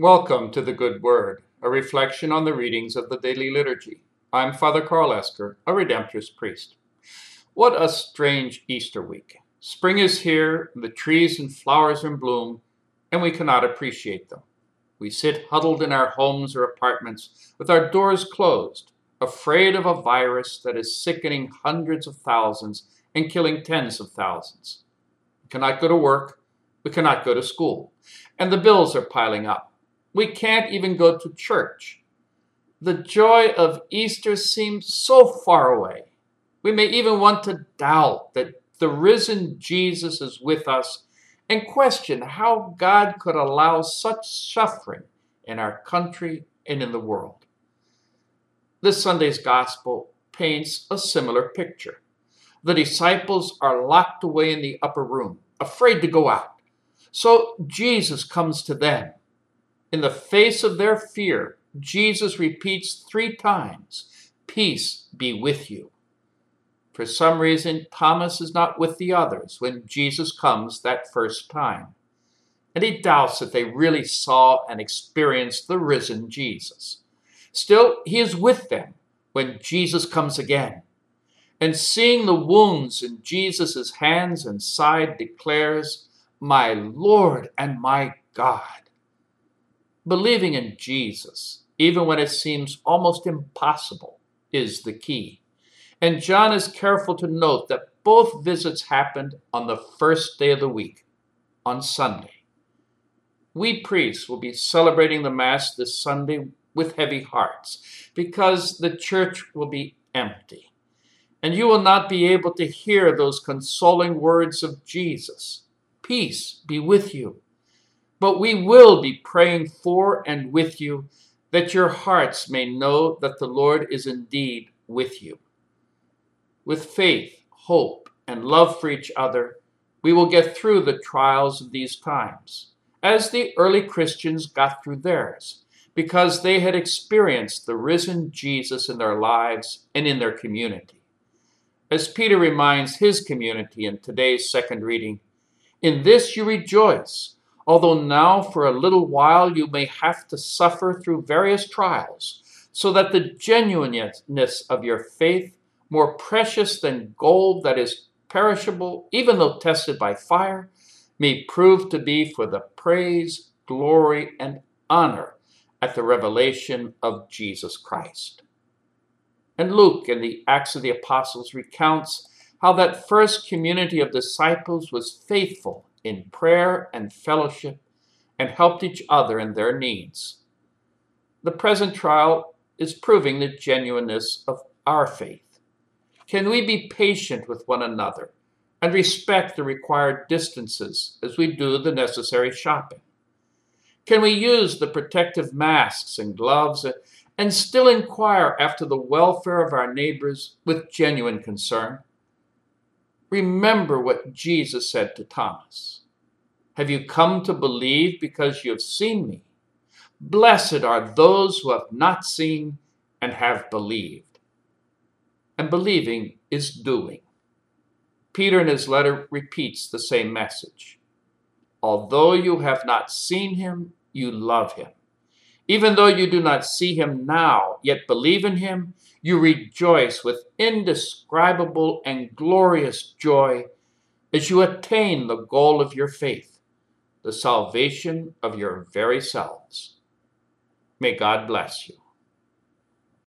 Welcome to The Good Word, a reflection on the readings of the daily liturgy. I'm Father Karl Esker, a Redemptorist priest. What a strange Easter week. Spring is here, the trees and flowers are in bloom, and we cannot appreciate them. We sit huddled in our homes or apartments with our doors closed, afraid of a virus that is sickening hundreds of thousands and killing tens of thousands. We cannot go to work, we cannot go to school, and the bills are piling up. We can't even go to church. The joy of Easter seems so far away. We may even want to doubt that the risen Jesus is with us and question how God could allow such suffering in our country and in the world. This Sunday's gospel paints a similar picture. The disciples are locked away in the upper room, afraid to go out. So Jesus comes to them. In the face of their fear, Jesus repeats 3 times, "Peace be with you." For some reason, Thomas is not with the others when Jesus comes that first time, and he doubts that they really saw and experienced the risen Jesus. Still, he is with them when Jesus comes again, and seeing the wounds in Jesus' hands and side declares, "My Lord and my God." Believing in Jesus, even when it seems almost impossible, is the key. And John is careful to note that both visits happened on the first day of the week, on Sunday. We priests will be celebrating the Mass this Sunday with heavy hearts because the church will be empty. And you will not be able to hear those consoling words of Jesus, "Peace be with you." But we will be praying for and with you, that your hearts may know that the Lord is indeed with you. With faith, hope, and love for each other, we will get through the trials of these times, as the early Christians got through theirs, because they had experienced the risen Jesus in their lives and in their community. As Peter reminds his community in today's second reading, "In this you rejoice, although now for a little while you may have to suffer through various trials, so that the genuineness of your faith, more precious than gold that is perishable, even though tested by fire, may prove to be for the praise, glory, and honor at the revelation of Jesus Christ." And Luke in the Acts of the Apostles recounts how that first community of disciples was faithful in prayer and fellowship, and helped each other in their needs. The present trial is proving the genuineness of our faith. Can we be patient with one another and respect the required distances as we do the necessary shopping? Can we use the protective masks and gloves and still inquire after the welfare of our neighbors with genuine concern? Remember what Jesus said to Thomas. "Have you come to believe because you have seen me? Blessed are those who have not seen and have believed." And believing is doing. Peter in his letter repeats the same message. "Although you have not seen him, you love him. Even though you do not see him now, yet believe in him, you rejoice with indescribable and glorious joy as you attain the goal of your faith, the salvation of your very selves." May God bless you.